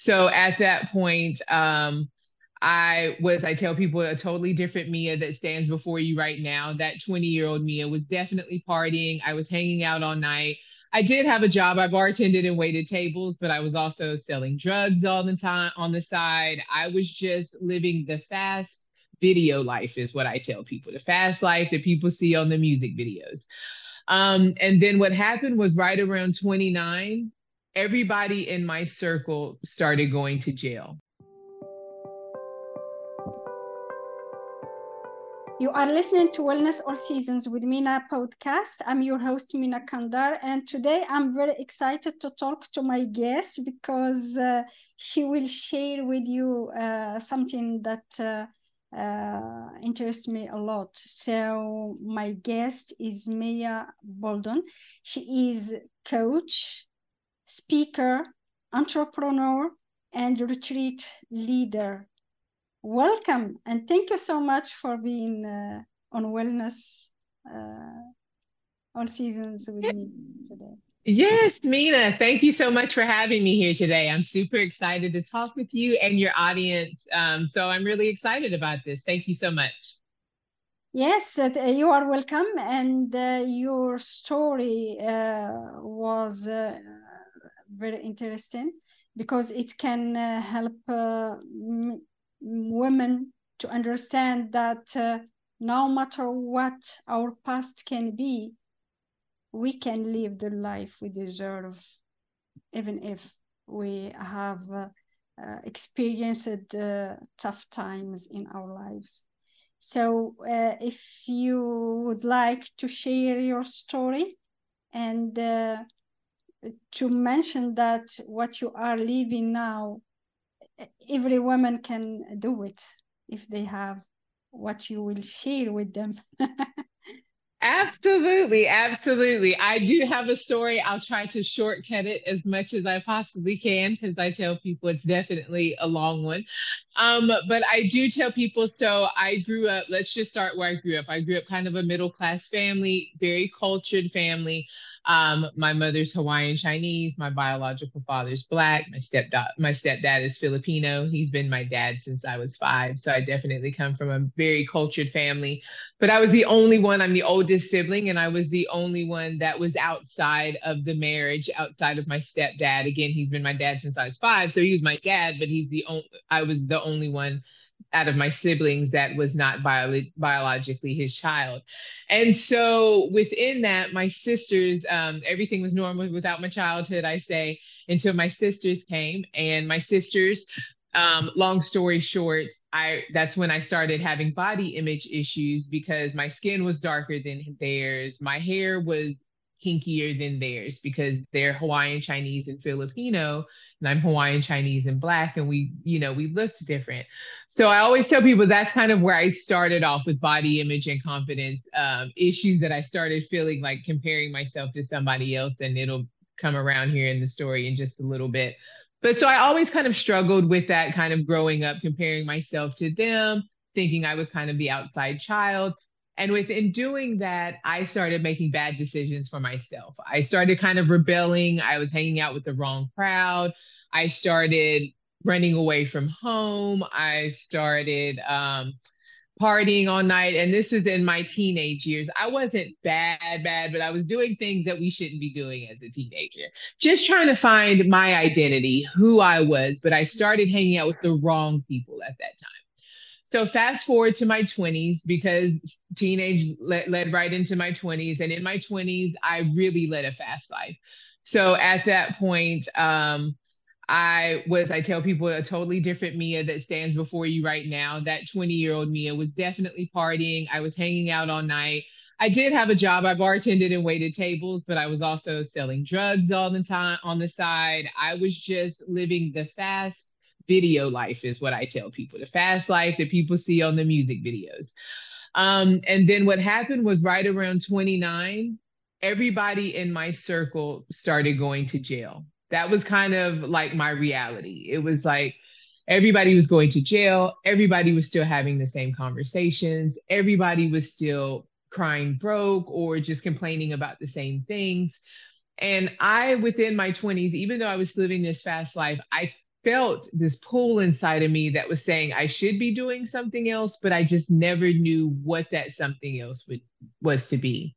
So at that point, I tell people a totally different Mia that stands before you right now. That 20-year-old Mia was definitely partying. I was hanging out all night. I did have a job. I bartended and waited tables, but I was also selling drugs all the time on the side. I was just living the fast video life is what I tell people, the fast life that people see on the music videos. And then what happened was right around 29, everybody in my circle started going to jail. You are listening to Wellness All Seasons with Mina Podcast. I'm your host, Mina Qandar, and today I'm very excited to talk to my guest because she will share with you something that interests me a lot. So my guest is Mia Bolden. She is coach, speaker, entrepreneur, and retreat leader. Welcome, and thank you so much for being on Wellness All Seasons with me today. Yes, Mina, thank you so much for having me here today. I'm super excited to talk with you and your audience. So I'm really excited about this. Thank you so much. Yes, you are welcome. And your story was very interesting because it can help women to understand that no matter what our past can be, we can live the life we deserve, even if we have experienced tough times in our lives. So if you would like to share your story and to mention that what you are living now, every woman can do it if they have what you will share with them. Absolutely. Absolutely. I do have a story. I'll try to shortcut it as much as I possibly can, because I tell people it's definitely a long one. But I do tell people, so I grew up, let's just start where I grew up. I grew up kind of a middle-class family, very cultured family. My mother's Hawaiian Chinese, my biological father's Black, my stepdad is Filipino. He's been my dad since I was 5. So I definitely come from a very cultured family, but I was the only one, I'm the oldest sibling. And I was the only one that was outside of the marriage, outside of my stepdad. Again, he's been my dad since I was 5. So he was my dad, but I was the only one out of my siblings that was not biologically his child. And so within that, my sisters, everything was normal without my childhood, I say, until my sisters came. And my sisters, long story short, that's when I started having body image issues because my skin was darker than theirs. My hair was kinkier than theirs because they're Hawaiian Chinese and Filipino, and I'm Hawaiian Chinese and Black, and we looked different. So I always tell people that's kind of where I started off with body image and confidence issues that I started feeling like comparing myself to somebody else, and it'll come around here in the story in just a little bit. But so I always kind of struggled with that kind of growing up, comparing myself to them, thinking I was kind of the outside child. And within doing that, I started making bad decisions for myself. I started kind of rebelling. I was hanging out with the wrong crowd. I started running away from home. I started partying all night. And this was in my teenage years. I wasn't bad, but I was doing things that we shouldn't be doing as a teenager. Just trying to find my identity, who I was. But I started hanging out with the wrong people at that time. So fast forward to my 20s, because teenage led right into my 20s. And in my 20s, I really led a fast life. So at that point, I tell people a totally different Mia that stands before you right now. That 20-year-old Mia was definitely partying. I was hanging out all night. I did have a job. I bartended and waited tables, but I was also selling drugs all the time on the side. I was just living the fast video life is what I tell people, the fast life that people see on the music videos. And then what happened was right around 29, everybody in my circle started going to jail. That was kind of like my reality. It was like everybody was going to jail. Everybody was still having the same conversations. Everybody was still crying broke or just complaining about the same things. And I, within my 20s, even though I was living this fast life, I felt this pull inside of me that was saying I should be doing something else, but I just never knew what that something else was to be.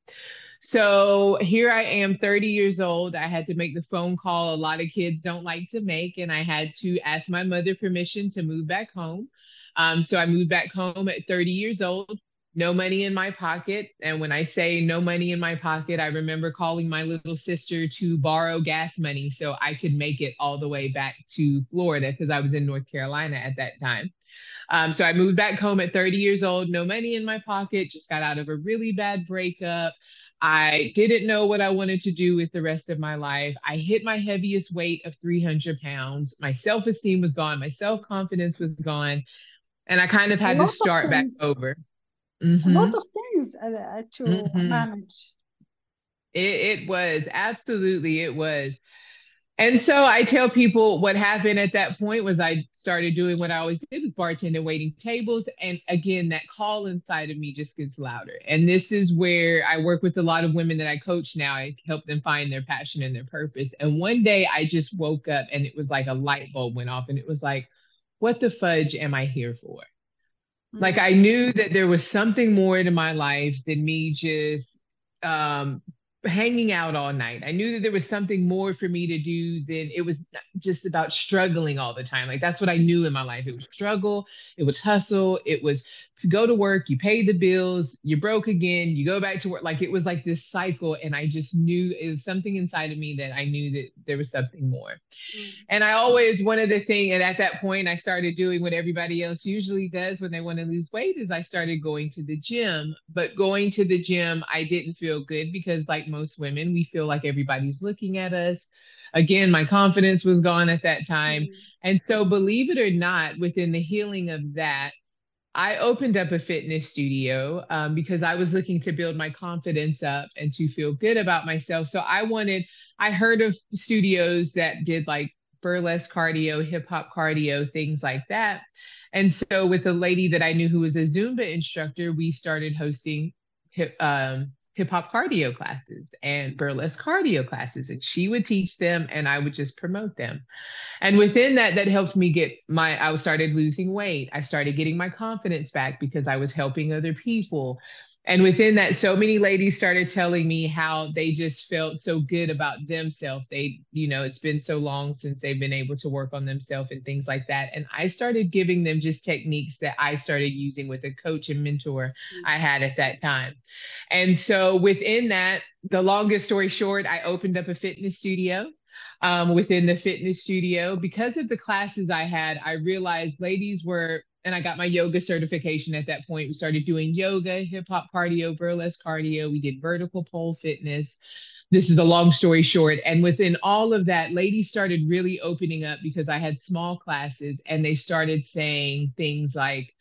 So here I am, 30 years old. I had to make the phone call a lot of kids don't like to make, and I had to ask my mother permission to move back home. So I moved back home at 30 years old, no money in my pocket. And when I say no money in my pocket, I remember calling my little sister to borrow gas money so I could make it all the way back to Florida, because I was in North Carolina at that time. So I moved back home at 30 years old, no money in my pocket, just got out of a really bad breakup. I didn't know what I wanted to do with the rest of my life. I hit my heaviest weight of 300 pounds. My self-esteem was gone. My self-confidence was gone. And I kind of had to start back over. Mm-hmm. A lot of things to mm-hmm. manage. It was, absolutely, it was. And so I tell people what happened at that point was I started doing what I always did, was bartending, waiting tables. And again, that call inside of me just gets louder. And this is where I work with a lot of women that I coach now. I help them find their passion and their purpose. And one day I just woke up and it was like a light bulb went off and it was like, what the fudge am I here for? Mm-hmm. Like I knew that there was something more to my life than me just, hanging out all night. I knew that there was something more for me to do than it was just about struggling all the time. Like that's what I knew in my life. It was struggle. It was hustle. It was go to work, you pay the bills, you're broke again, you go back to work. Like it was like this cycle. And I just knew it was something inside of me that I knew that there was something more. Mm-hmm. And I always, one of the things, and at that point I started doing what everybody else usually does when they want to lose weight is I started going to the gym, but going to the gym, I didn't feel good because like most women, we feel like everybody's looking at us. Again, my confidence was gone at that time. Mm-hmm. And so believe it or not, within the healing of that, I opened up a fitness studio because I was looking to build my confidence up and to feel good about myself. So I heard of studios that did like burlesque cardio, hip hop cardio, things like that. And so with a lady that I knew who was a Zumba instructor, we started hosting hip hop cardio classes and burlesque cardio classes. And she would teach them and I would just promote them. And within that helped me get I started losing weight. I started getting my confidence back because I was helping other people. And within that, so many ladies started telling me how they just felt so good about themselves. They, it's been so long since they've been able to work on themselves and things like that. And I started giving them just techniques that I started using with a coach and mentor I had at that time. And so within that, the longest story short, I opened up a fitness studio. Within the fitness studio, because of the classes I had, I realized ladies were, and I got my yoga certification at that point. We started doing yoga, hip hop cardio, burlesque cardio. We did vertical pole fitness. This is a long story short. And within all of that, ladies started really opening up because I had small classes and they started saying things like,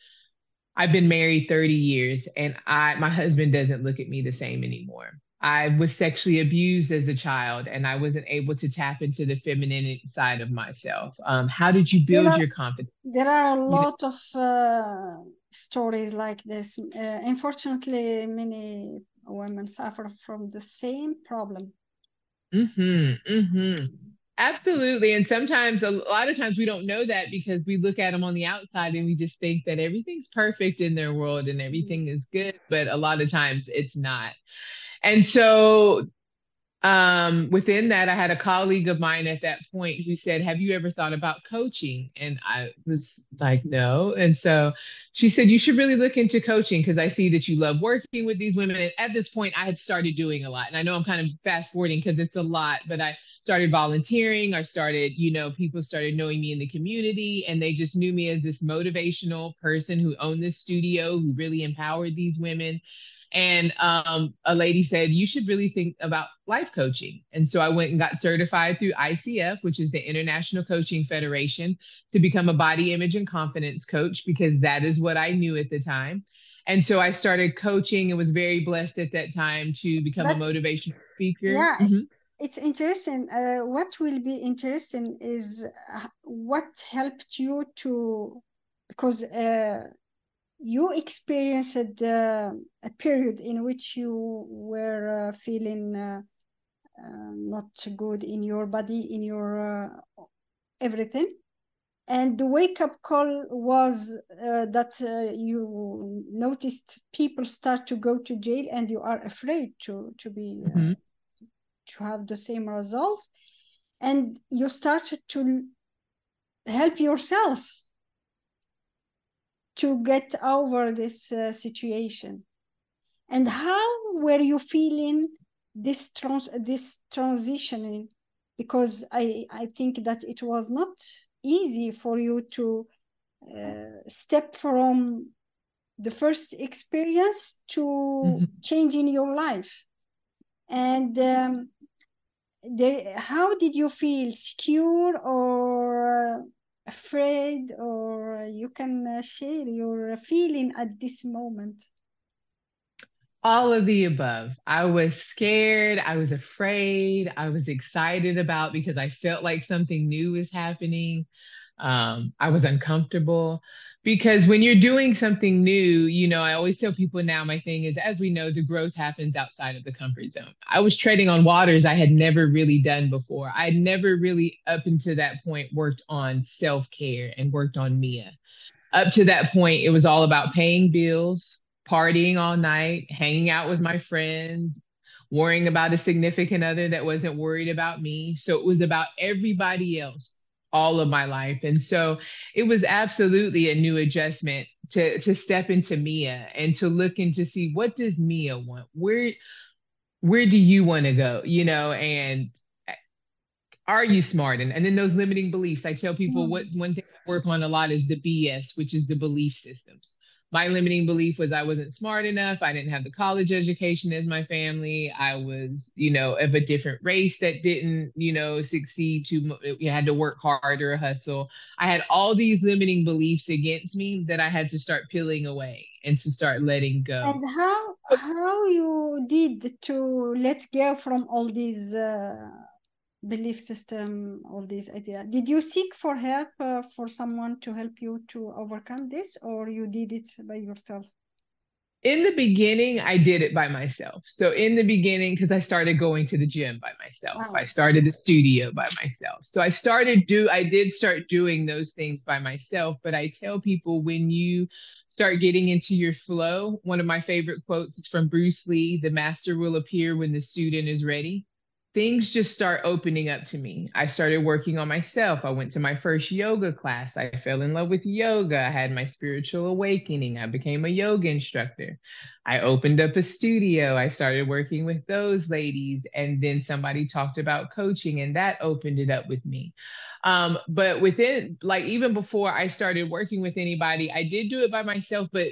I've been married 30 years and my husband doesn't look at me the same anymore. I was sexually abused as a child and I wasn't able to tap into the feminine side of myself. How did you build your confidence? There are a lot of stories like this. Unfortunately, many women suffer from the same problem. Mm-hmm, mm-hmm. Absolutely. And sometimes, a lot of times we don't know that because we look at them on the outside and we just think that everything's perfect in their world and everything is good. But a lot of times it's not. And so within that, I had a colleague of mine at that point who said, have you ever thought about coaching? And I was like, no. And so she said, you should really look into coaching because I see that you love working with these women. And at this point, I had started doing a lot. And I know I'm kind of fast forwarding because it's a lot, but I started volunteering. I started, people started knowing me in the community and they just knew me as this motivational person who owned this studio, who really empowered these women. And a lady said, you should really think about life coaching. And so I went and got certified through ICF, which is the International Coaching Federation, to become a body image and confidence coach, because that is what I knew at the time. And so I started coaching and was very blessed at that time to become a motivational speaker. Yeah, mm-hmm. It's interesting. What will be interesting is what helped you to, because you experienced a period in which you were feeling not good in your body, in your everything. And the wake-up call was that you noticed people start to go to jail, and you are afraid to be to have the same result. And you started to help yourself to get over this situation. And how were you feeling this transitioning? Because I think that it was not easy for you to step from the first experience to changing your life. And how did you feel? Secure or afraid? Or you can share your feeling at this moment. All of the above. I was scared. I was afraid. I was excited about, because I felt like something new was happening. I was uncomfortable because when you're doing something new, you know, I always tell people now, my thing is, as we know, the growth happens outside of the comfort zone. I was treading on waters I had never really done before. I had never really up until that point worked on self-care and worked on Mia. Up to that point, it was all about paying bills, partying all night, hanging out with my friends, worrying about a significant other that wasn't worried about me. So it was about everybody else all of my life. And so it was absolutely a new adjustment to step into Mia and to look and to see, what does Mia want? Where do you want to go? You know, and are you smart? And then those limiting beliefs. I tell people what one thing I work on a lot is the BS, which is the belief systems. My limiting belief was I wasn't smart enough. I didn't have the college education as my family. I was, you know, of a different race that didn't, you know, succeed. You had to work hard or hustle. I had all these limiting beliefs against me that I had to start peeling away and to start letting go. And how you did to let go from all these belief system, all these ideas? Did you seek for help for someone to help you to overcome this, or you did it by yourself? In the beginning, I did it by myself. So in the beginning, because I started going to the gym by myself. Wow. I started the studio by myself. So I did start doing those things by myself. But I tell people, when you start getting into your flow, one of my favorite quotes is from Bruce Lee, "The master will appear when the student is ready." Things just start opening up to me. I started working on myself. I went to my first yoga class. I fell in love with yoga. I had my spiritual awakening. I became a yoga instructor. I opened up a studio. I started working with those ladies. And then somebody talked about coaching, and that opened it up with me. But within, like, even before I started working with anybody, I did do it by myself, but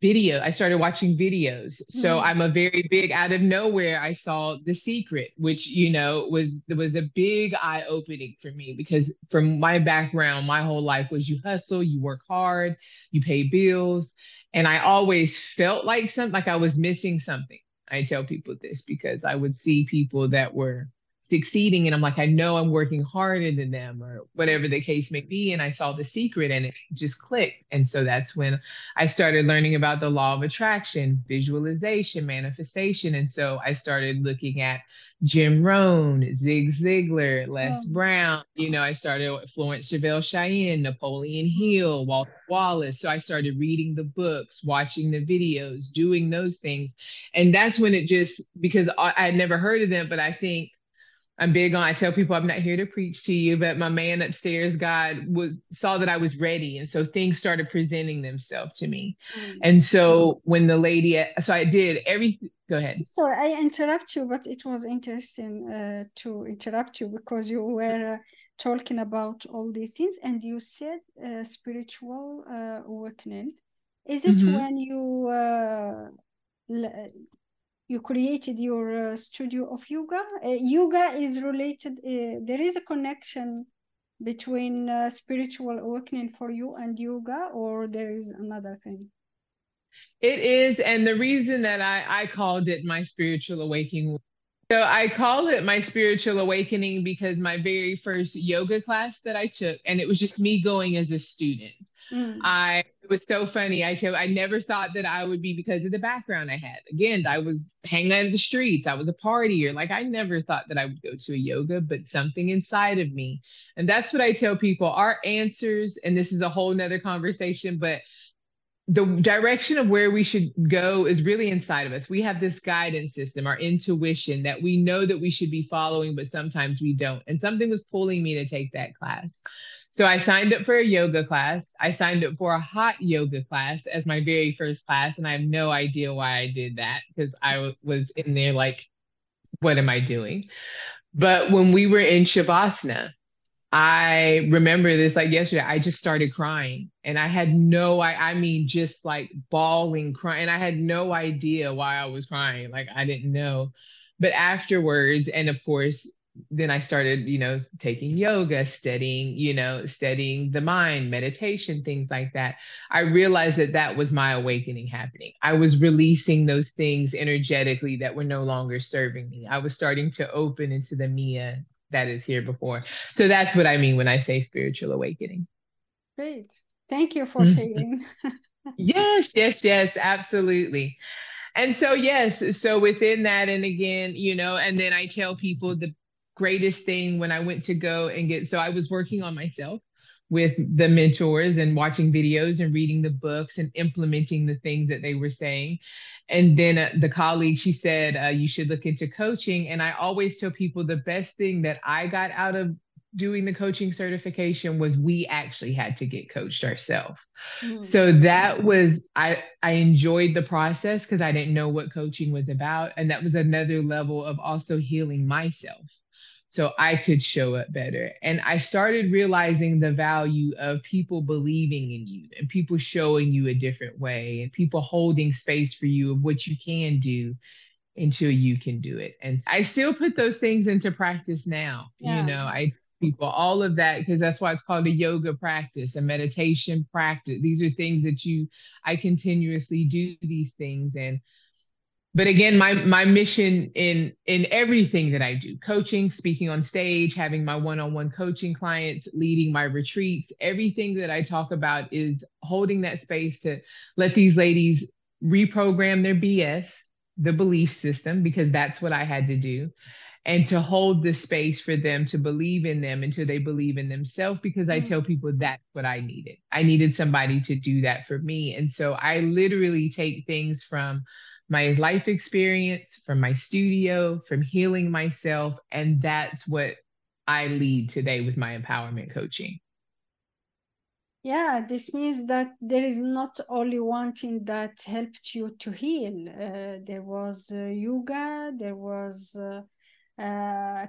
I started watching videos. So I'm a very big, out of nowhere, I saw The Secret, which, you know, was a big eye opening for me, because from my background, my whole life was you hustle, you work hard, you pay bills. And I always felt like something, like I was missing something. I tell people this because I would see people that were succeeding, and I'm like, I know I'm working harder than them, or whatever the case may be. And I saw The Secret, and it just clicked. And so that's when I started learning about the law of attraction, visualization, manifestation. And so I started looking at Jim Rohn, Zig Ziglar, Les Brown. You know, I started with Florence Chevelle Cheyenne, Napoleon Hill, Walter Wallace. So I started reading the books, watching the videos, doing those things. And that's when it just, because I had never heard of them, but I think I'm big on, I tell people I'm not here to preach to you, but my man upstairs, God, saw that I was ready. And so things started presenting themselves to me. And so when the lady, so I did everything. Go ahead. Sorry, I interrupt you, but it was interesting to interrupt you, because you were talking about all these things, and you said spiritual awakening. Is it when you created your studio of yoga? Yoga is related, there is a connection between spiritual awakening for you and yoga, or there is another thing? It is, and the reason that I called it my spiritual awakening. So I call it my spiritual awakening because my very first yoga class that I took, and it was just me going as a student. It was so funny. I never thought that I would be, because of the background I had. Again, I was hanging out in the streets. I was a partier. Like, I never thought that I would go to a yoga, but something inside of me. And that's what I tell people, our answers. And this is a whole nother conversation, but the direction of where we should go is really inside of us. We have this guidance system, our intuition, that we know that we should be following, but sometimes we don't. And something was pulling me to take that class. So I signed up for a yoga class. I signed up for a hot yoga class as my very first class. And I have no idea why I did that, because I was in there like, what am I doing? But when we were in Shavasana, I remember this like yesterday, I just started crying. And I had no, I mean, just like bawling, crying. And I had no idea why I was crying. Like, I didn't know. But afterwards, and of course, then I started, taking yoga, studying the mind, meditation, things like that. I realized that that was my awakening happening. I was releasing those things energetically that were no longer serving me. I was starting to open into the Mia that is here before. So that's what I mean when I say spiritual awakening. Great. Thank you for sharing. Yes, absolutely. And so, yes, so within that, and again, and then I tell people the greatest thing when I went to go and get, so I was working on myself with the mentors and watching videos and reading the books and implementing the things that they were saying. And then the colleague, she said, you should look into coaching. And I always tell people the best thing that I got out of doing the coaching certification was we actually had to get coached ourselves. Mm-hmm. So that was, I enjoyed the process because I didn't know what coaching was about. And that was another level of also healing myself, so I could show up better. And I started realizing the value of people believing in you and people showing you a different way and people holding space for you of what you can do until you can do it. And I still put those things into practice now. Yeah. I people all of that, because that's why it's called a yoga practice, a meditation practice. These are things that I continuously do these things. And but again, my mission in everything that I do, coaching, speaking on stage, having my one-on-one coaching clients, leading my retreats, everything that I talk about is holding that space to let these ladies reprogram their BS, the belief system, because that's what I had to do, and to hold the space for them to believe in them until they believe in themselves, because I tell people that's what I needed. I needed somebody to do that for me. And so I literally take things from my life experience, from my studio, from healing myself. And that's what I lead today with my empowerment coaching. Yeah, this means that there is not only one thing that helped you to heal. There was yoga, there was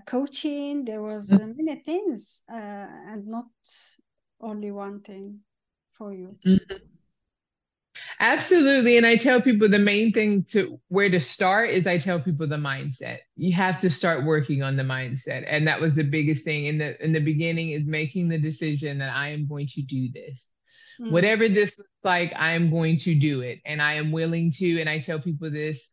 coaching, there was many things, and not only one thing for you. Mm-hmm. Absolutely. And I tell people the main thing to where to start is I tell people the mindset. You have to start working on the mindset. And that was the biggest thing in the beginning, is making the decision that I am going to do this. Mm-hmm. Whatever this looks like, I am going to do it. And I am willing to, and I tell people this,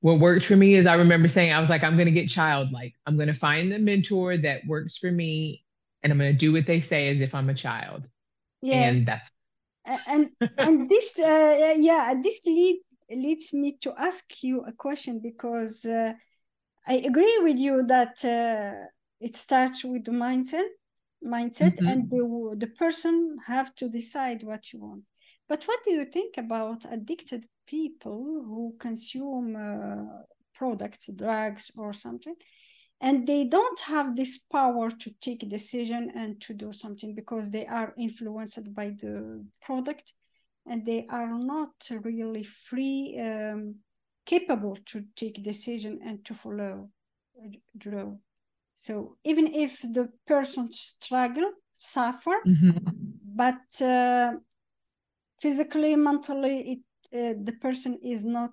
what worked for me is I remember saying, I was like, I'm going to get childlike. I'm going to find the mentor that works for me, and I'm going to do what they say as if I'm a child. Yes. And that's and this this leads me to ask you a question, because I agree with you that it starts with the mindset mm-hmm. and the person have to decide what you want. But what do you think about addicted people who consume products, drugs or something, and they don't have this power to take a decision and to do something, because they are influenced by the product and they are not really free, capable to take decision and to follow through. So even if the person suffer, mm-hmm. but physically, mentally, the person is not,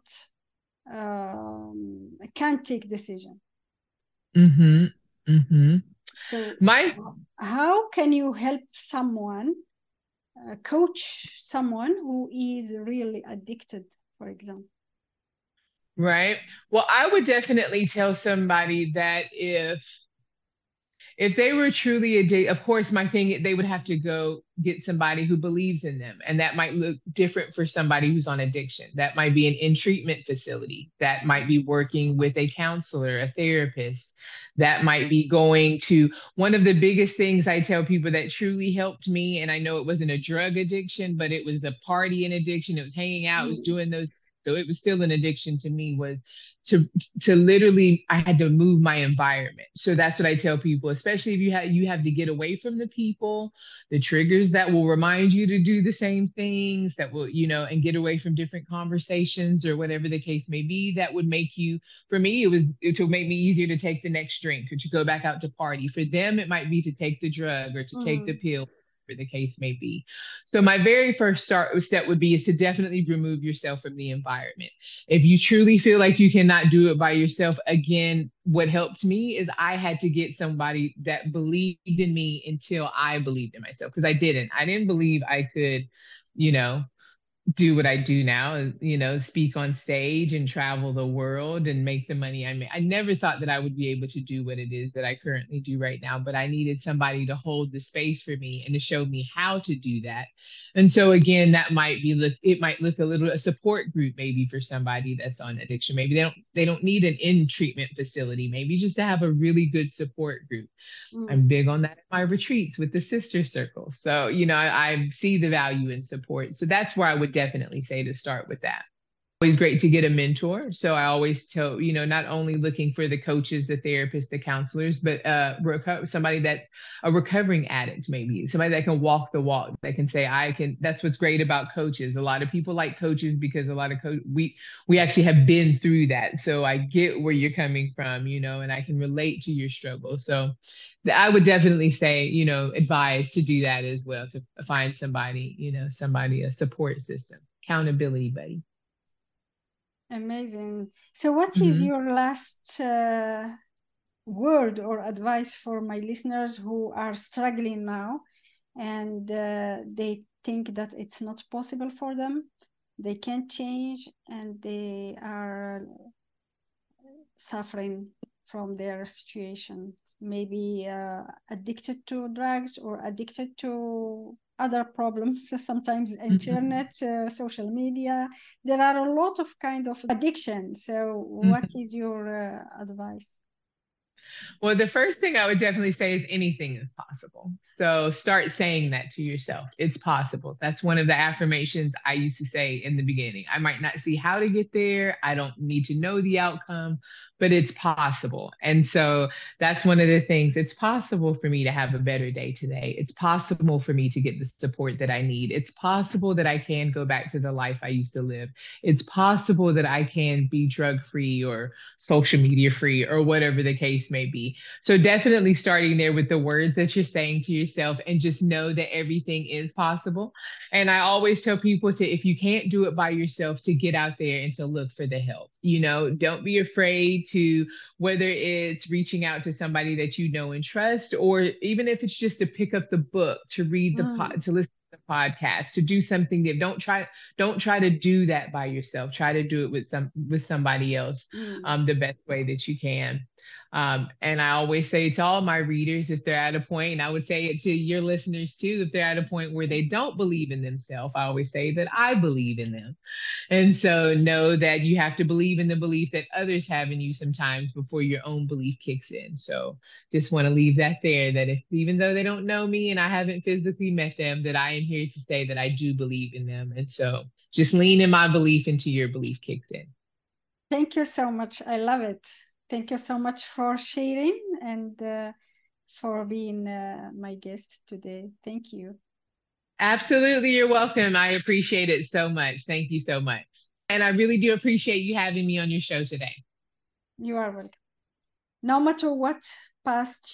can't take decision. Mm-hmm. Mm-hmm. So how can you help someone, coach someone who is really addicted, for example? Right. Well, I would definitely tell somebody that if If they were truly a date, of course, my thing, they would have to go get somebody who believes in them. And that might look different for somebody who's on addiction. That might be an in-treatment facility. That might be working with a counselor, a therapist. That might be going to one of the biggest things I tell people that truly helped me. And I know it wasn't a drug addiction, but it was a partying addiction. It was hanging out, it was doing those. So it was still an addiction to me, was to literally, I had to move my environment. So that's what I tell people, especially if you have to get away from the people, the triggers that will remind you to do the same things, that will, you know, and get away from different conversations or whatever the case may be, that would make you, for me, it would make me easier to take the next drink or to go back out to party. For them, it might be to take the drug or to take the pill, for the case may be. So my very first step would be is to definitely remove yourself from the environment. If you truly feel like you cannot do it by yourself, again, what helped me is I had to get somebody that believed in me until I believed in myself, because I didn't believe I could, you know, do what I do now, you know, speak on stage and travel the world and make the money I make. I never thought that I would be able to do what it is that I currently do right now, but I needed somebody to hold the space for me and to show me how to do that. And so again, that might be it might look a support group maybe for somebody that's on addiction. Maybe they don't need an in-treatment facility, maybe just to have a really good support group. I'm big on that at my retreats with the sister circle. So, you know, I see the value in support. So that's where I would definitely say to start with that. Always great to get a mentor. So I always tell, you know, not only looking for the coaches, the therapists, the counselors, but somebody that's a recovering addict, maybe somebody that can walk the walk, that can say, I can. That's what's great about coaches. A lot of people like coaches because a lot of we actually have been through that. So I get where you're coming from, you know, and I can relate to your struggle. So I would definitely say, you know, advise to do that as well, to find somebody, you know, a support system, accountability buddy. Amazing. So what is your last word or advice for my listeners who are struggling now and they think that it's not possible for them, they can't change, and they are suffering from their situation? Maybe addicted to drugs or addicted to other problems, sometimes internet, social media. There are a lot of kind of addiction. So what is your advice? Well, the first thing I would definitely say is anything is possible. So start saying that to yourself. It's possible. That's one of the affirmations I used to say in the beginning. I might not see how to get there. I don't need to know the outcome, but it's possible. And so that's one of the things. It's possible for me to have a better day today. It's possible for me to get the support that I need. It's possible that I can go back to the life I used to live. It's possible that I can be drug-free or social media-free or whatever the case may be. So definitely starting there with the words that you're saying to yourself, and just know that everything is possible. And I always tell people to, if you can't do it by yourself, to get out there and to look for the help. You know, don't be afraid to, whether it's reaching out to somebody that you know and trust, or even if it's just to pick up the book, to read the to listen to the podcast, to do something. That don't try to do that by yourself. Try to do it with somebody else, the best way that you can. And I always say to all my readers, if they're at a point, and I would say it to your listeners too, if they're at a point where they don't believe in themselves, I always say that I believe in them. And so know that you have to believe in the belief that others have in you sometimes before your own belief kicks in. So just want to leave that there, that if, even though they don't know me and I haven't physically met them, that I am here to say that I do believe in them. And so just lean in my belief until your belief kicks in. Thank you so much. I love it. Thank you so much for sharing and for being my guest today. Thank you. Absolutely. You're welcome. I appreciate it so much. Thank you so much. And I really do appreciate you having me on your show today. You are welcome. No matter what past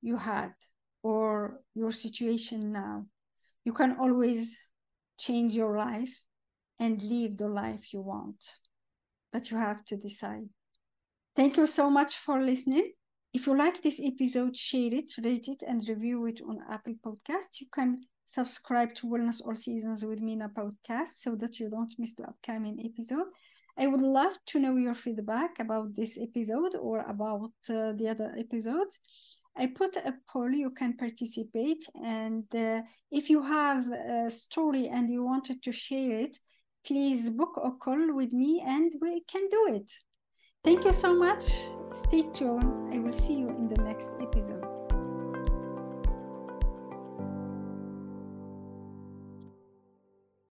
you had or your situation now, you can always change your life and live the life you want. But you have to decide. Thank you so much for listening. If you like this episode, share it, rate it, and review it on Apple Podcasts. You can subscribe to Wellness All Seasons with Mina Podcast so that you don't miss the upcoming episode. I would love to know your feedback about this episode or about the other episodes. I put a poll, you can participate. And if you have a story and you wanted to share it, please book a call with me and we can do it. Thank you so much. Stay tuned. I will see you in the next episode.